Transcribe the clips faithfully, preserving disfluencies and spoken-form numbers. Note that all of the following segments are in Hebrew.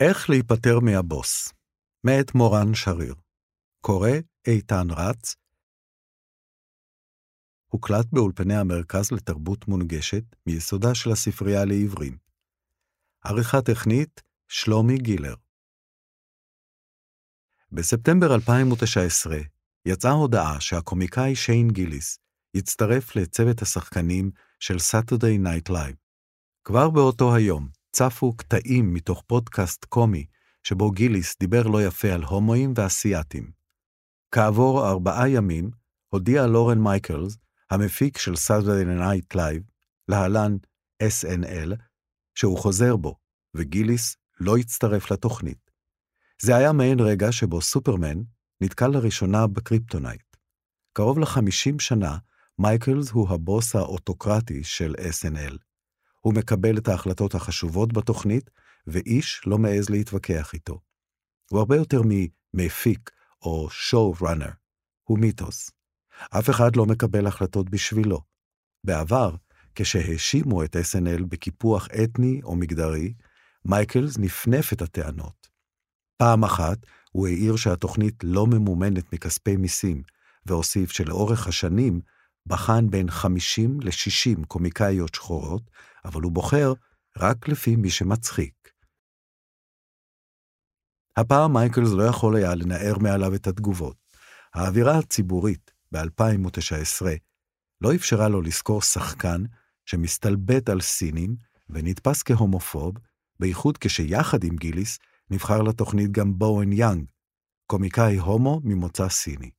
איך להיפטר מהבוס, מאת מורן שריר. קורא איתן רץ. הוקלט באולפני המרכז לתרבות מונגשת, מיסודה של הספרייה לעברים. עריכה טכנית, שלומי גילר. בספטמבר אלפיים ותשע עשרה יצאה הודעה שהקומיקאי שיין גיליס יצטרף לצוות השחקנים של Saturday Night Live. כבר באותו היום צפו קטעים מתוך פודקאסט קומי שבו גיליס דיבר לא יפה על הומואים ואסיאטים. כעבור ארבעה ימים הודיע לורן מייקלס, המפיק של Saturday Night Live, להלן אס אן אל, שהוא חוזר בו, וגיליס לא יצטרף לתוכנית. זה היה מעין רגע שבו סופרמן נתקל לראשונה בקריפטונייט. קרוב ל-חמישים שנה, מייקלס הוא הבוס האוטוקרטי של אס אן אל. הוא מקבל את ההחלטות החשובות בתוכנית, ואיש לא מעז להתווכח איתו. הוא הרבה יותר ממפיק או showrunner, הוא מיתוס. אף אחד לא מקבל החלטות בשבילו. בעבר, כשהאשימו את אס אן אל בקיפוח אתני או מגדרי, מייקלס נפנף את הטענות. פעם אחת הוא העיר שהתוכנית לא ממומנת מכספי מיסים, והוסיף שלאורך השנים בחן בין חמישים ל-שישים קומיקאיות שחורות, אבל הוא בוחר רק לפי מי שמצחיק. הפעם מייקלס לא יכול היה לנער מעליו את התגובות. האווירה הציבורית ב-אלפיים ותשע עשרה לא אפשרה לו לזכור שחקן שמסתלבט על סינים ונתפס כהומופוב, בייחוד כשיחד עם גיליס נבחר לתוכנית גם בואן יאנג, קומיקאי הומו ממוצא סיני.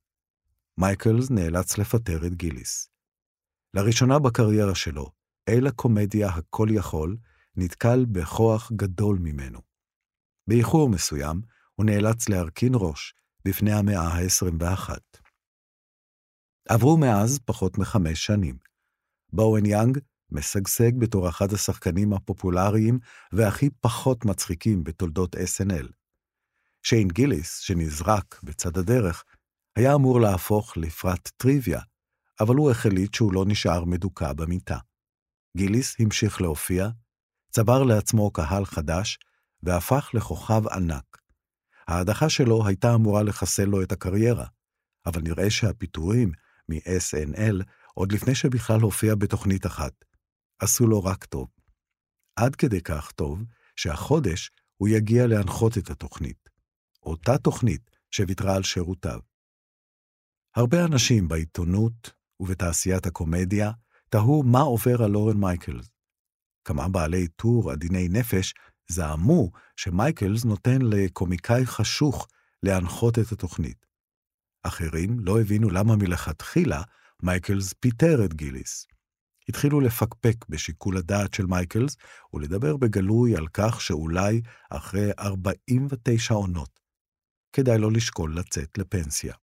מייקלס נאלץ לפטר את גיליס. לראשונה בקריירה שלו, אל הקומדיה הכל יכול נתקל בכוח גדול ממנו. באיחור מסוים הוא נאלץ להרכין ראש בפני המאה ה-עשרים ואחת. עברו מאז פחות מחמש שנים. בואן יאנג משגשג בתור אחד השחקנים הפופולריים והכי פחות מצחיקים בתולדות אס אן אל. שיין גיליס, שנזרק בצד הדרך, היה אמור להפוך לפרט טריוויה, אבל הוא החליט שהוא לא נשאר מדוקה במיטה. גיליס המשיך להופיע, צבר לעצמו קהל חדש, והפך לכוכב ענק. ההדחה שלו הייתה אמורה לחסל לו את הקריירה, אבל נראה שהפיטורים מ-אס אן אל, עוד לפני שבכלל הופיע בתוכנית אחת, עשו לו רק טוב. עד כדי כך טוב, שהחודש הוא יגיע להנחות את התוכנית. אותה תוכנית שוויתרה על שירותיו. הרבה אנשים בעיתונות ובתעשיית הקומדיה תהו מה עובר על לורן מייקלס. כמה בעלי טור עדיני נפש זעמו שמייקלס נותן לקומיקאי חשוך להנחות את התוכנית. אחרים לא הבינו למה מלכתחילה מייקלס פיטר את גיליס. התחילו לפקפק בשיקול הדעת של מייקלס ולדבר בגלוי על כך שאולי אחרי ארבעים ותשע עונות כדאי לו לשקול לצאת לפנסיה.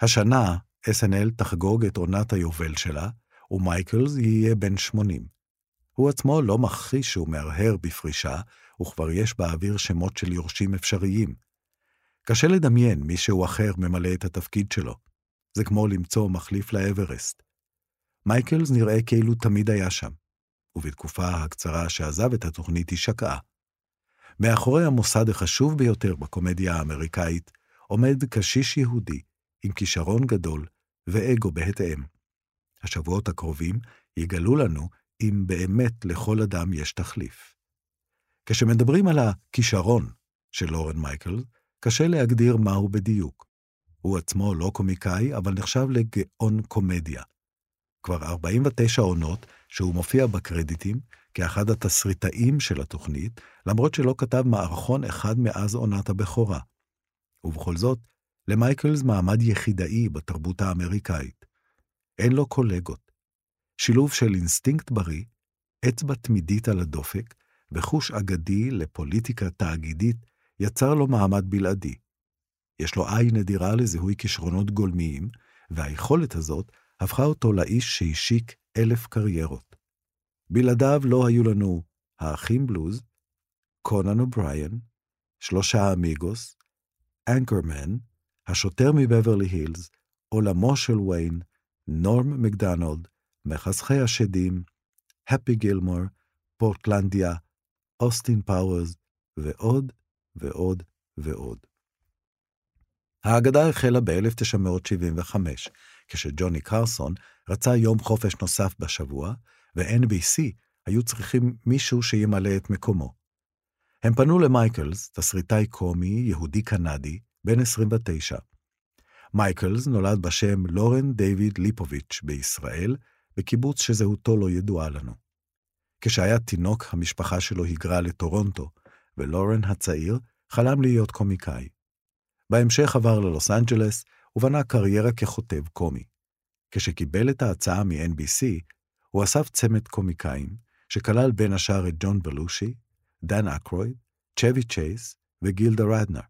השנה אס אן אל תחגוג את עונת היובל שלה, ומייקלס יהיה בן שמונים. הוא עצמו לא מכחיש שהוא מהרהר בפרישה, וכבר יש באוויר שמות של יורשים אפשריים. קשה לדמיין מישהו אחר ממלא את התפקיד שלו. זה כמו למצוא מחליף לאברסט. מייקלס נראה כאילו תמיד היה שם, ובתקופה הקצרה שעזב את התוכנית היא שקעה. מאחורי המוסד החשוב ביותר בקומדיה האמריקאית עומד קשיש יהודי, עם כישרון גדול ואגו בהתאם. השבועות הקרובים יגלו לנו אם באמת לכל אדם יש תחליף. כשמדברים על הכישרון של לורן מייקלס, קשה להגדיר מהו בדיוק. הוא עצמו לא קומיקאי, אבל נחשב לגאון קומדיה. כבר ארבעים ותשע עונות שהוא מופיע בקרדיטים כאחד התסריטאים של התוכנית, למרות שלא כתב מערכון אחד מאז עונת הבכורה. ובכל זאת, למייקלס מעמד יחידאי בתרבות האמריקאית. אין לו קולגות. שילוב של אינסטינקט בריא, אצבע תמידית על הדופק, וחוש אגדי לפוליטיקה תאגידית יצר לו מעמד בלעדי. יש לו עין נדירה לזיהוי כישרונות גולמיים, והיכולת הזאת הפכה אותו לאיש שהשיק אלף קריירות. בלעדיו לא היו לנו האחים בלוז, קונן אובריין, שלושה אמיגוס, אנקרמן, השוטר מבברלי הילס, עולמו של ויין, נורם מקדונלד, מחסכי השדים, הפי גילמור, פורטלנדיה, אוסטין פאוורס ועוד ועוד ועוד. ההגדה החלה ב-אלף תשע מאות שבעים וחמש, כשג'וני קרסון רצה יום חופש נוסף בשבוע, ו-אן בי סי היו צריכים מישהו שימלא את מקומו. הם פנו למייקלס, תסריטאי קומי, יהודי-קנדי, בן עשרים ותשע. מייקלס נולד בשם לורן דיוויד ליפוביץ' בישראל, בקיבוץ שזהותו לא ידועה לנו. כשהיה תינוק, המשפחה שלו הגרה לטורונטו, ולורן הצעיר חלם להיות קומיקאי. בהמשך עבר ללוס אנג'לס ובנה קריירה ככותב קומי. כשקיבל את ההצעה מ-אן בי סי, הוא אסף צמת קומיקאים, שכלל בין השאר את ג'ון בלושי, דן אקרויד, צ'בי צ'ייס וגילדה רדנר.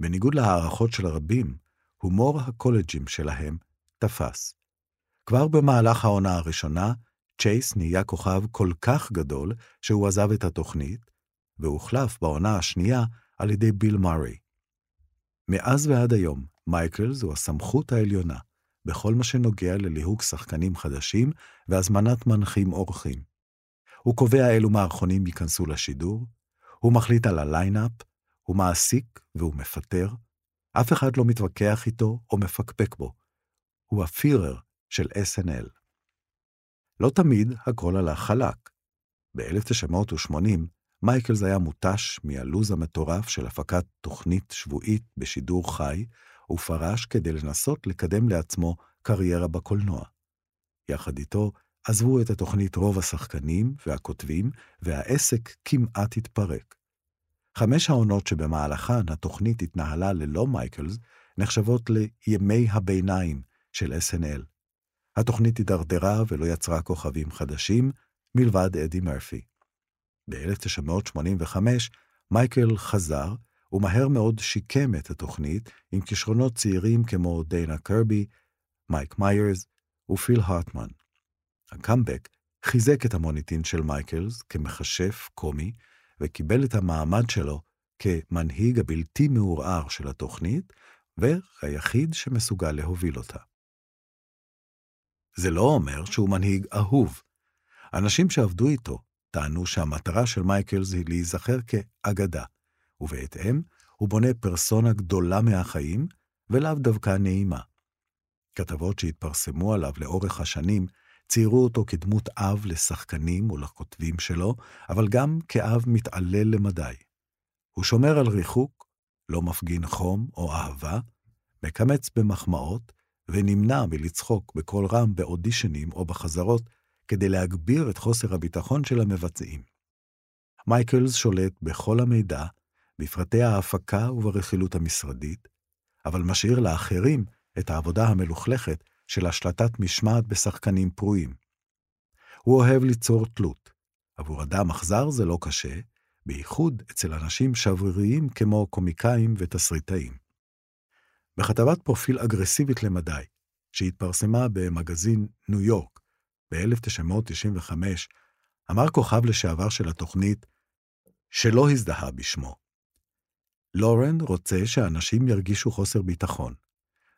בניגוד להערכות של הרבים, הומור הקולג'ים שלהם תפס. כבר במהלך העונה הראשונה, צ'ייס נהיה כוכב כל כך גדול שהוא עזב את התוכנית, והוחלף בעונה השנייה על ידי ביל מרי. מאז ועד היום, מייקלס הוא הסמכות העליונה, בכל מה שנוגע לליהוק שחקנים חדשים והזמנת מנחים אורחים. הוא קובע אילו מערכונים ייכנסו לשידור, הוא מחליט על הליינאפ, הוא מעסיק והוא מפטר, אף אחד לא מתווכח איתו או מפקפק בו. הוא הפירר של אס אן אל. לא תמיד הכל הלך חלק. ב-אלף תשע מאות ושמונים מייקלס היה מוטש מהלוז המטורף של הפקת תוכנית שבועית בשידור חי, ופרש כדי לנסות לקדם לעצמו קריירה בקולנוע. יחד איתו עזבו את התוכנית רוב השחקנים והכותבים, והעסק כמעט התפרק. חמש העונות שבמהלכן התוכנית התנהלה ללא מייקלס נחשבות לימי הביניים של אס אן אל. התוכנית התדרדרה ולא יצרה כוכבים חדשים, מלבד אדי מרפי. ב-אלף תשע מאות שמונים וחמש מייקל חזר, ומהר מאוד שיקם את התוכנית עם כישרונות צעירים כמו דיינה קרבי, מייק מיירס ופיל הרטמן. הקאמבק חיזק את המוניטין של מייקלס כמחשף קומי, וקיבל את המעמד שלו כמנהיג הבלתי מעורער של התוכנית, והיחיד שמסוגל להוביל אותה. זה לא אומר שהוא מנהיג אהוב. אנשים שעבדו איתו טענו שהמטרה של מייקלס היא להיזכר כאגדה, ובהתאם הוא בונה פרסונה גדולה מהחיים ולאו דווקא נעימה. כתבות שהתפרסמו עליו לאורך השנים ציירו אותו כדמות אב לשחקנים ולכותבים שלו, אבל גם כאב מתעלל למדי. הוא שומר על ריחוק, לא מפגין חום או אהבה, מקמץ במחמאות ונמנע מלצחוק בכל רם באודישנים או בחזרות, כדי להגביר את חוסר הביטחון של המבצעים. מייקלס שולט בכל המידע, בפרטי ההפקה וברכילות המשרדית, אבל משאיר לאחרים את העבודה המלוכלכת של השלטת משמעת בשחקנים פרועים. הוא אוהב ליצור תלות. עבור אדם אכזר זה לא קשה, בייחוד אצל אנשים שבריריים כמו קומיקאים ותסריטאים. בכתבת פרופיל אגרסיבית למדי, שהתפרסמה במגזין ניו יורק, ב-אלף תשע מאות תשעים וחמש, אמר כוכב לשעבר של התוכנית, שלא הזדהה בשמו. לורן רוצה שאנשים ירגישו חוסר ביטחון.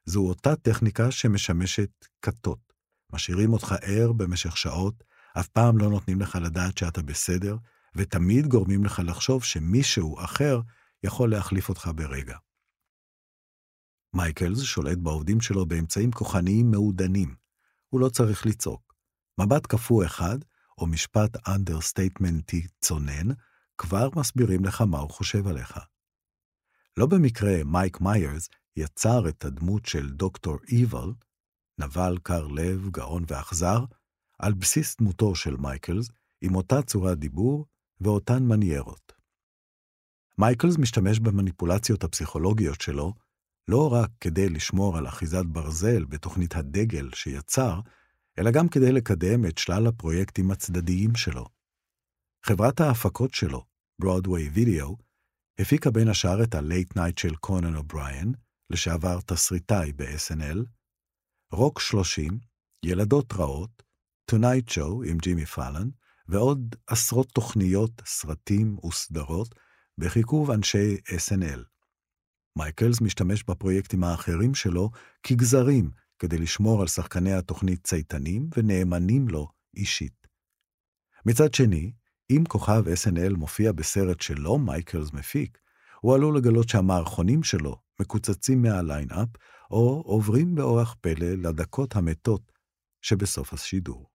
זו אותה טכניקה שמשמשת כתות. משאירים אותך ער במשך שעות, אף פעם לא נותנים לך לדעת שאתה בסדר, ותמיד גורמים לך לחשוב שמישהו אחר יכול להחליף אותך ברגע. מייקלס שולט בעובדים שלו באמצעים כוחניים מעודנים. הוא לא צריך לצעוק. מבט כפו אחד, או משפט אנדרסטייטמנטי צונן, כבר מסבירים לך מה הוא חושב עליך. לא במקרה מייק מיירס יצר את הדמות של דוקטור איבל, נבל קר לב, גאון ואכזר, על בסיס דמותו של מייקלס, עם אותה צורת דיבור ואותן מניירות. מייקלס משתמש במניפולציות הפסיכולוגיות שלו, לא רק כדי לשמור על אחיזת ברזל בתוכנית הדגל שיצר, אלא גם כדי לקדם את שלל הפרויקטים הצדדיים שלו. חברת ההפקות שלו, ברודווי וידאו, הפיקה בין השאר את ה-Late Night של קונן אובריין, לשעבר תסריטאי ב-אס אן אל, רוק שלושים, ילדות רעות, Tonight Show עם ג'ימי פאלן, ועוד עשרות תוכניות, סרטים וסדרות, בחיקוב אנשי אס אן אל. מייקלס משתמש בפרויקטים האחרים שלו כגזרים, כדי לשמור על שחקני התוכנית צייתנים ונאמנים לו אישית. מצד שני, אם כוכב אס אן אל מופיע בסרט שלא מייקלס מפיק, הוא עלול לגלות שהמערכונים שלו מקוצצים מהליין-אפ, או עוברים באורח פלא לדקות המתות שבסוף השידור.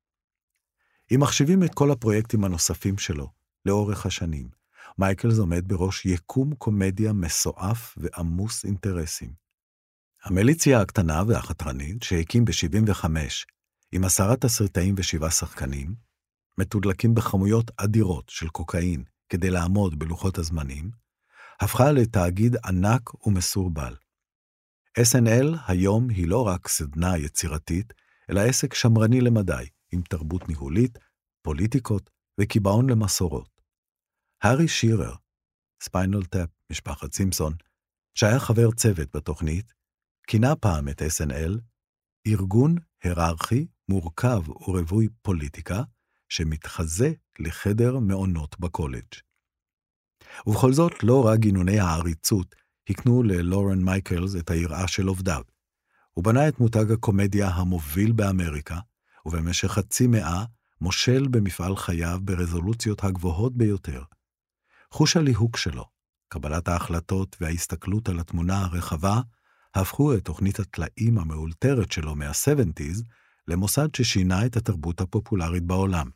אם מחשיבים את כל הפרויקטים הנוספים שלו לאורך השנים, מייקלס עומד בראש יקום קומדיה מסועף ועמוס אינטרסים. המיליציה הקטנה והחתרנית שהקים ב-שבעים וחמש, עם עשרה תסריטאים ושבעה שחקנים, מתודלקים בכמויות אדירות של קוקאין כדי לעמוד בלוחות הזמנים, הפכה לתאגיד ענק ומסורבל. אס אן אל היום היא לא רק סדנה יצירתית, אלא עסק שמרני למדי, עם תרבות ניהולית, פוליטיקות וקיבעון למסורות. הארי שירר, ספיינל טאפ, משפחת סימפסון, שהיה חבר צוות בתוכנית, כינה פעם את אס אן אל, ארגון היררכי, מורכב ורבוי פוליטיקה, שמתחזה לחדר מעונות בקולג'. ובכל זאת לא רק גינוני העריצות הקנו ללורן מייקלס את היראה של עובדיו. הוא בנה את מותג הקומדיה המוביל באמריקה, ובמשך חצי מאה מושל במפעל חייו ברזולוציות הגבוהות ביותר. חוש הליהוק שלו, קבלת ההחלטות וההסתכלות על התמונה הרחבה, הפכו את תוכנית התלאים המאולתרת שלו מה-שבעים למוסד ששינה את התרבות הפופולרית בעולם.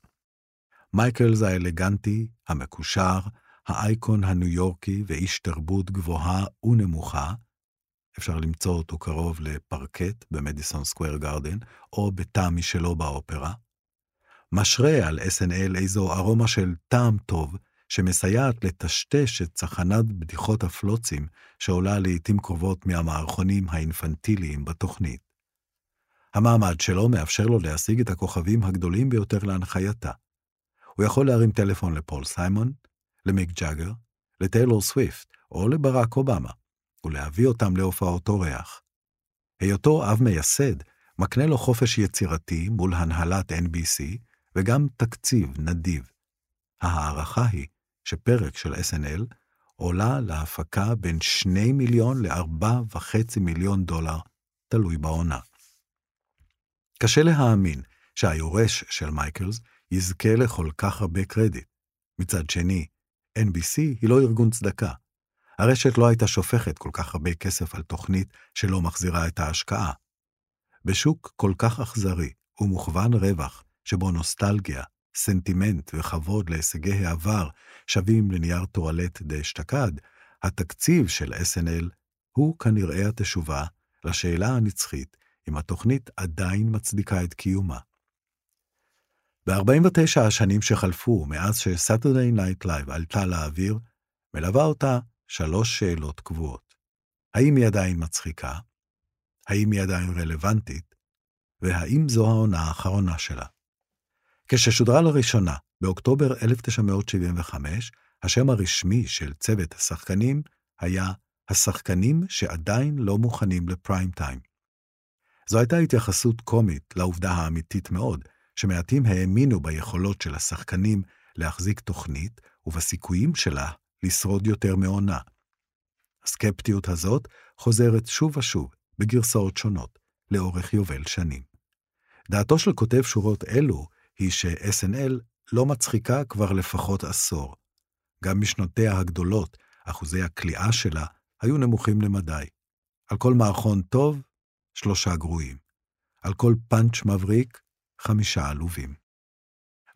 מייקלס האלגנטי, המקושר, האייקון הניו יורקי ואיש תרבות גבוהה ונמוכה, אפשר למצוא אותו קרוב לפרקט במדיסון סקוואר גארדן, או בתא משלו באופרה, משרה על אס אן אל איזו ארומה של טעם טוב, שמסייעת לטשטש את צחנת בדיחות הפלוצים, שעולה לעתים קרובות מהמערכונים האינפנטיליים בתוכנית. המעמד שלו מאפשר לו להשיג את הכוכבים הגדולים ביותר להנחייתה. הוא יכול להרים טלפון לפול סיימון, למיק ג'אגר, לטיילור סוויפט או לברק אובמה, ולהביא אותם להופעותו ריח. היותו אב מייסד מקנה לו חופש יצירתי מול הנהלת אן בי סי וגם תקציב נדיב. ההערכה היא שפרק של אס אן אל עולה להפקה בין שני מיליון ל-ארבע נקודה חמש מיליון דולר, תלוי בעונה. קשה להאמין שהיורש של מייקלס יזכה לכל כך הרבה קרדיט. מצד שני, אן בי סי היא לא ארגון צדקה. הרשת לא הייתה שופכת כל כך הרבה כסף על תוכנית שלא מחזירה את ההשקעה. בשוק כל כך אכזרי ומוכוון רווח, שבו נוסטלגיה, סנטימנט וכבוד להישגי העבר שווים לנייר טואלט דאשתקד, התקציב של אס אן אל הוא כנראה התשובה לשאלה הנצחית אם התוכנית עדיין מצדיקה את קיומה. ב-ארבעים ותשע השנים שחלפו מאז ש-Saturday Night Live עלתה לאוויר, מלווה אותה שלוש שאלות קבועות. האם היא עדיין מצחיקה? האם היא עדיין רלוונטית? והאם זו העונה האחרונה שלה? כששודרה לראשונה, באוקטובר אלף תשע מאות שבעים וחמש, השם הרשמי של צוות השחקנים היה השחקנים שעדיין לא מוכנים לפריים טיים. זו הייתה התייחסות קומית לעובדה האמיתית מאוד, שמעטים האמינו ביכולות של השחקנים להחזיק תוכנית ובסיכויים שלה לשרוד יותר מעונה. הסקפטיות הזאת חוזרת שוב ושוב בגרסאות שונות לאורך יובל שנים. דעתו של כותב שורות אלו היא ש-אס אן אל לא מצחיקה כבר לפחות עשור. גם משנותיה הגדולות, אחוזי הקליעה שלה היו נמוכים למדי. על כל מערכון טוב, שלושה גרועים. על כל פאנץ' מבריק, חמישה עלובים.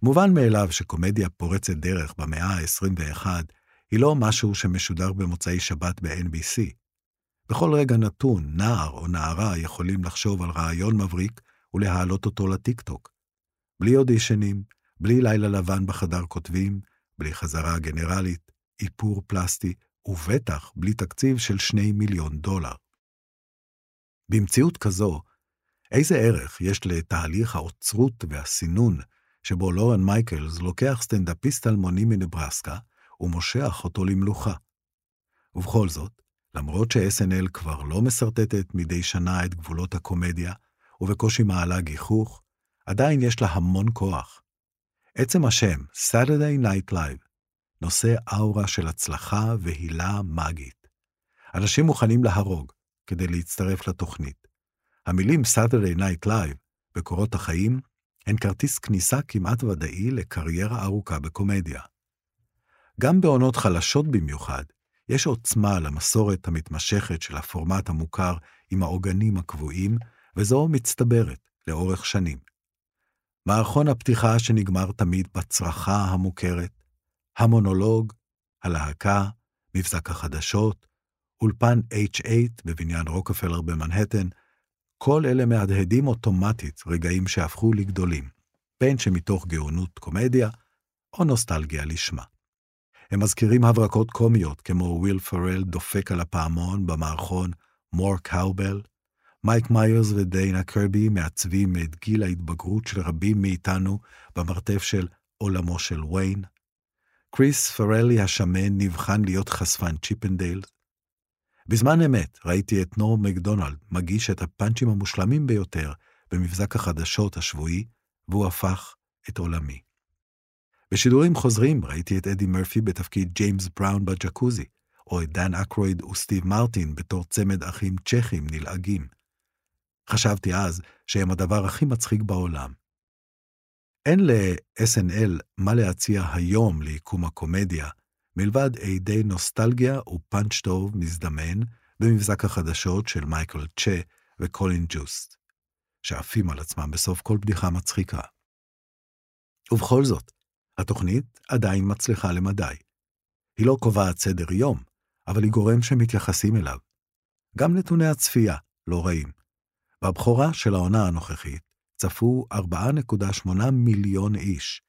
מובן מאליו שקומדיה פורצת דרך במאה ה-עשרים ואחת היא לא משהו שמשודר במוצאי שבת ב-אן בי סי. בכל רגע נתון, נער או נערה יכולים לחשוב על רעיון מבריק ולהעלות אותו לטיק-טוק. בלי אודישנים, בלי לילה לבן בחדר כותבים, בלי חזרה גנרלית, איפור פלסטי, ובטח בלי תקציב של שני מיליון דולר. במציאות כזו, איזה ערך יש לתהליך האוצרות והסינון, שבו לורן מייקלס לוקח סטנדאפיסט אלמוני מנברסקה, ומושך אותו למלוכה. ובכל זאת, למרות ש-אס אן אל כבר לא מסרטטת מדי שנה את גבולות הקומדיה, ובקושי מעלה גיחוך, עדיין יש לה המון כוח. עצם השם, Saturday Night Live, נושא אורה של הצלחה והילה מגית. אנשים מוכנים להרוג כדי להצטרף לתוכנית. המילים Saturday Night Live בקורות החיים הן כרטיס כניסה כמעט ודאי לקריירה ארוכה בקומדיה. גם בעונות חלשות במיוחד, יש עוצמה למסורת המתמשכת של הפורמט המוכר עם העוגנים הקבועים, וזו מצטברת לאורך שנים. מערכון הפתיחה שנגמר תמיד בצרחה המוכרת, המונולוג, הלהקה, מבזק החדשות, אולפן אייץ' אייט בבניין רוקפלר במנהטן, כל אלה מהדהדים אוטומטית רגעים שהפכו לגדולים, בין שמתוך גאונות קומדיה או נוסטלגיה לשמה. הם מזכירים הברקות קומיות כמו וויל פרל דופק על הפעמון במערכון מור קאובל, מייק מיירס ודיינה קרבי מעצבים את גיל ההתבגרות של רבים מאיתנו במרתף של עולמו של וויין, קריס פרלי השמן נבחן להיות חשפן צ'יפנדייל. בזמן אמת ראיתי את נורם מקדונלד מגיש את הפאנצ'ים המושלמים ביותר במבזק החדשות השבועי, והוא הפך את עולמי. בשידורים חוזרים ראיתי את אדי מרפי בתפקיד ג'יימס בראון בג'קוזי, או את דן אקרויד וסטיב מרטין בתור צמד אחים צ'כים נלעגים. חשבתי אז שהם הדבר הכי מצחיק בעולם. אין ל-אס אן אל מה להציע היום ליקום הקומדיה, מלבד עידי נוסטלגיה ופאנץ' טוב מזדמן במבזק החדשות של מייקל צ'ה וקולין ג'וסט, שעפים על עצמם בסוף כל בדיחה מצחיקה. ובכל זאת, התוכנית עדיין מצליחה למדי. היא לא קובעת סדר יום, אבל היא גורם שמתייחסים אליו. גם נתוני הצפייה לא רעים. בבחורה של העונה הנוכחית צפו ארבע נקודה שמונה מיליון איש,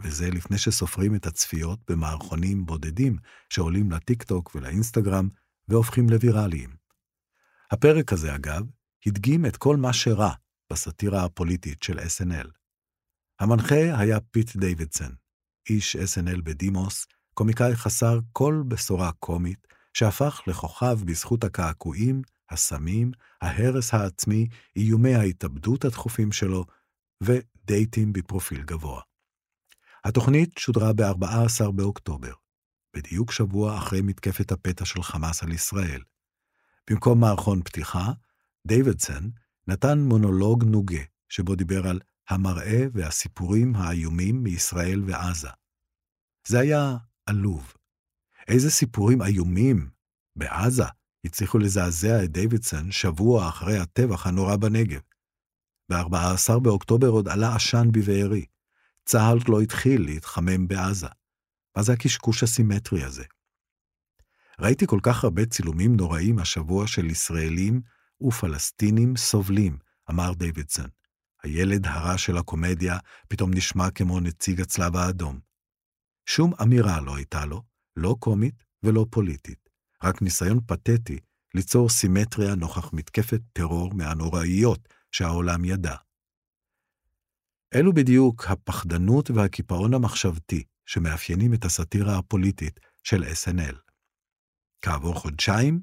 וזה לפני שסופרים את הצפיות במערכונים בודדים שעולים לטיקטוק ולאינסטגרם והופכים לווירליים. הפרק הזה, אגב, הדגים את כל מה שרע בסתירה הפוליטית של אס אן אל. המנחה היה פיט דיווידסן, איש אס אן אל בדימוס, קומיקאי חסר כל בשורה קומית, שהפך לכוכב בזכות הקעקועים, הסמים, ההרס העצמי, איומי ההתאבדות התכופים שלו, ודייטים בפרופיל גבוה. התוכנית שודרה ב-ארבעה עשר באוקטובר, בדיוק שבוע אחרי מתקפת הפתע של חמאס על ישראל. במקום מערכון פתיחה, דיווידסן נתן מונולוג נוגה, שבו דיבר על המראה והסיפורים האיומים מישראל ועזה. זה היה עלוב. איזה סיפורים איומים בעזה הצליחו לזעזע את דיווידסן שבוע אחרי הטבח הנורא בנגב. ב-ארבעה עשר באוקטובר עוד עלה עשן בבארי. צהל לא התחיל להתחמם בעזה. מה זה הקשקוש הסימטרי הזה? ראיתי כל כך הרבה צילומים נוראים השבוע של ישראלים ופלסטינים סובלים, אמר דיווידסן. הילד הרע של הקומדיה פתאום נשמע כמו נציג הצלב האדום. שום אמירה לא הייתה לו, לא קומית ולא פוליטית, רק ניסיון פתטי ליצור סימטריה נוכח מתקפת טרור מהנוראיות שהעולם ידע. אלו בדיוק הפחדנות והקיפאון המחשבתי שמאפיינים את הסתירה הפוליטית של אס אן אל. כעבור חודשיים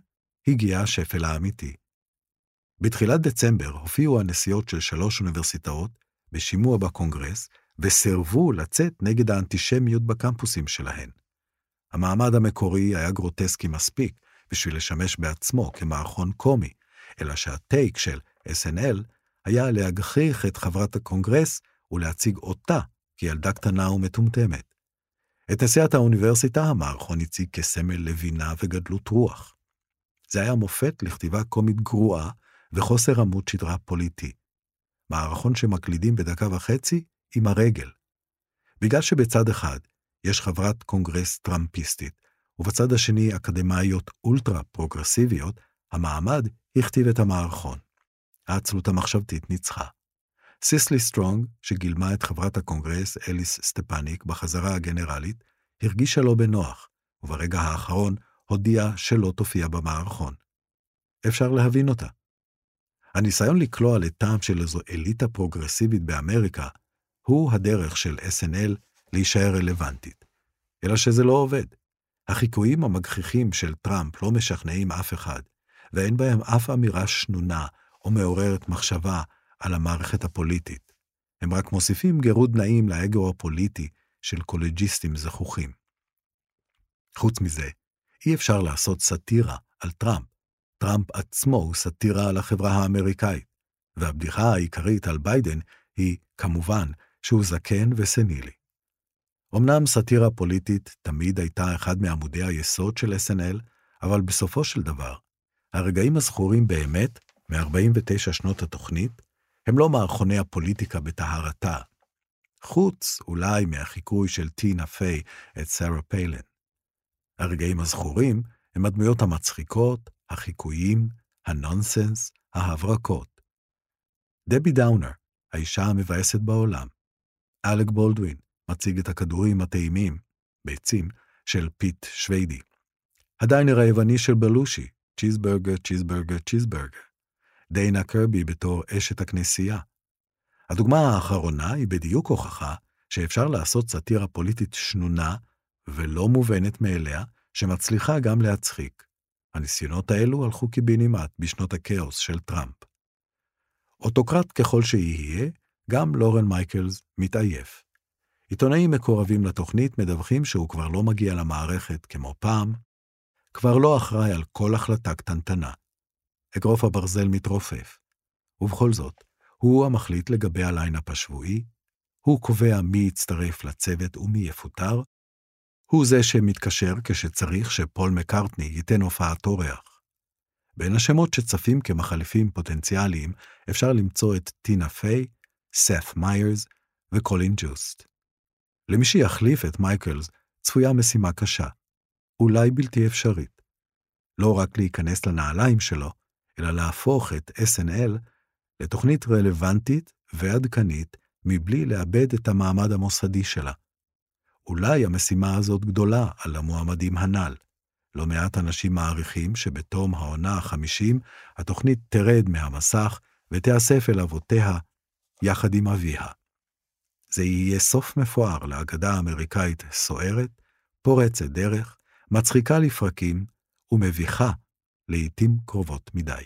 הגיע השפל האמיתי. בתחילת דצמבר הופיעו הנשיאות של שלוש אוניברסיטאות בשימוע בקונגרס וסירבו לצאת נגד האנטישמיות בקמפוסים שלהן. המעמד המקורי היה גרוטסקי מספיק בשביל לשמש בעצמו כמערכון קומי, אלא שהטייק של אס אן אל היה להגחיך את חברת הקונגרס ולהציג אותה כילדה קטנה ומטומטמת. את נשיאת האוניברסיטה המערכון הציג כסמל לבינה וגדלות רוח. זה היה מופת לכתיבה קומית גרועה וחוסר עמוד שדרה פוליטי. מערכון שמקלידים בדקה וחצי עם הרגל. בגלל שבצד אחד יש חברת קונגרס טראמפיסטית, ובצד השני אקדמאיות אולטרה פרוגרסיביות, המעמד הכתיב את המערכון. העצלות המחשבתית ניצחה. סיסלי סטרונג, שגילמה את חברת הקונגרס אליס סטפניק בחזרה הגנרלית, הרגישה לא בנוח, וברגע האחרון הודיעה שלא תופיע במערכון. אפשר להבין אותה. הניסיון לקלוע לטעם של איזו אליטה פרוגרסיבית באמריקה, הוא הדרך של אס אן אל להישאר רלוונטית. אלא שזה לא עובד. החיקויים המגחיכים של טראמפ לא משכנעים אף אחד, ואין בהם אף אמירה שנונה או מעוררת מחשבה על המערכת הפוליטית. הם רק מוסיפים גירוד נעים לאגו הפוליטי של קולג'יסטים זכוכים. חוץ מזה, אי אפשר לעשות סתירה על טראמפ. טראמפ עצמו הוא סתירה על החברה האמריקאית, והבדיחה העיקרית על ביידן היא, כמובן, שהוא זקן וסנילי. אמנם סתירה פוליטית תמיד הייתה אחד מעמודי היסוד של אס אן אל, אבל בסופו של דבר, הרגעים הזכורים באמת, מ-ארבעים ותשע שנות התוכנית, הם לא מערכוני הפוליטיקה בטהרתה, חוץ אולי מהחיקוי של טינה פיי את סרה פיילן. הרגעים הזכורים הם הדמויות המצחיקות, החיקויים, הנונסנס, ההברקות. דבי דאונר, האישה המבאסת בעולם. אלק בולדווין, מציג את הכדורים הטעימים, ביצים, של פיט שווידי. הדיינר היווני של בלושי, צ'יזברגר, צ'יזברגר, צ'יזברגר. דיינה קרבי בתור אשת הכנסייה. הדוגמה האחרונה היא בדיוק הוכחה שאפשר לעשות סתירה פוליטית שנונה ולא מובנת מאליה, שמצליחה גם להצחיק. הניסיונות האלו הלכו קיבינימט בשנות הקאוס של טראמפ. אוטוקרט ככל שיהיה, גם לורן מייקלס מתעייף. עיתונאים מקורבים לתוכנית מדווחים שהוא כבר לא מגיע למערכת כמו פעם, כבר לא אחראי על כל החלטה קטנטנה. אגרוף הברזל מתרופף. ובכל זאת, הוא המחליט לגבי הליינאפ השבועי, הוא קובע מי יצטרף לצוות ומי יפוטר, הוא זה שמתקשר כשצריך שפול מקארטני ייתן הופעת אורח. בין השמות שצפים כמחליפים פוטנציאליים אפשר למצוא את טינה פיי, סף מיירס וקולין ג'וסט. למי שיחליף את מייקלס צפויה משימה קשה, אולי בלתי אפשרית. לא רק להיכנס לנעליים שלו, אלא להפוך את אס אן אל לתוכנית רלוונטית ועדכנית מבלי לאבד את המעמד המוסדי שלה. אולי המשימה הזאת גדולה על המועמדים הנ"ל. לא מעט אנשים מעריכים שבתום העונה החמישים התוכנית תרד מהמסך ותאסף אל אבותיה יחד עם אביה. זה יהיה סוף מפואר לאגדה האמריקאית סוערת, פורצת דרך, מצחיקה לפרקים ומביכה לעתים קרובות מדי.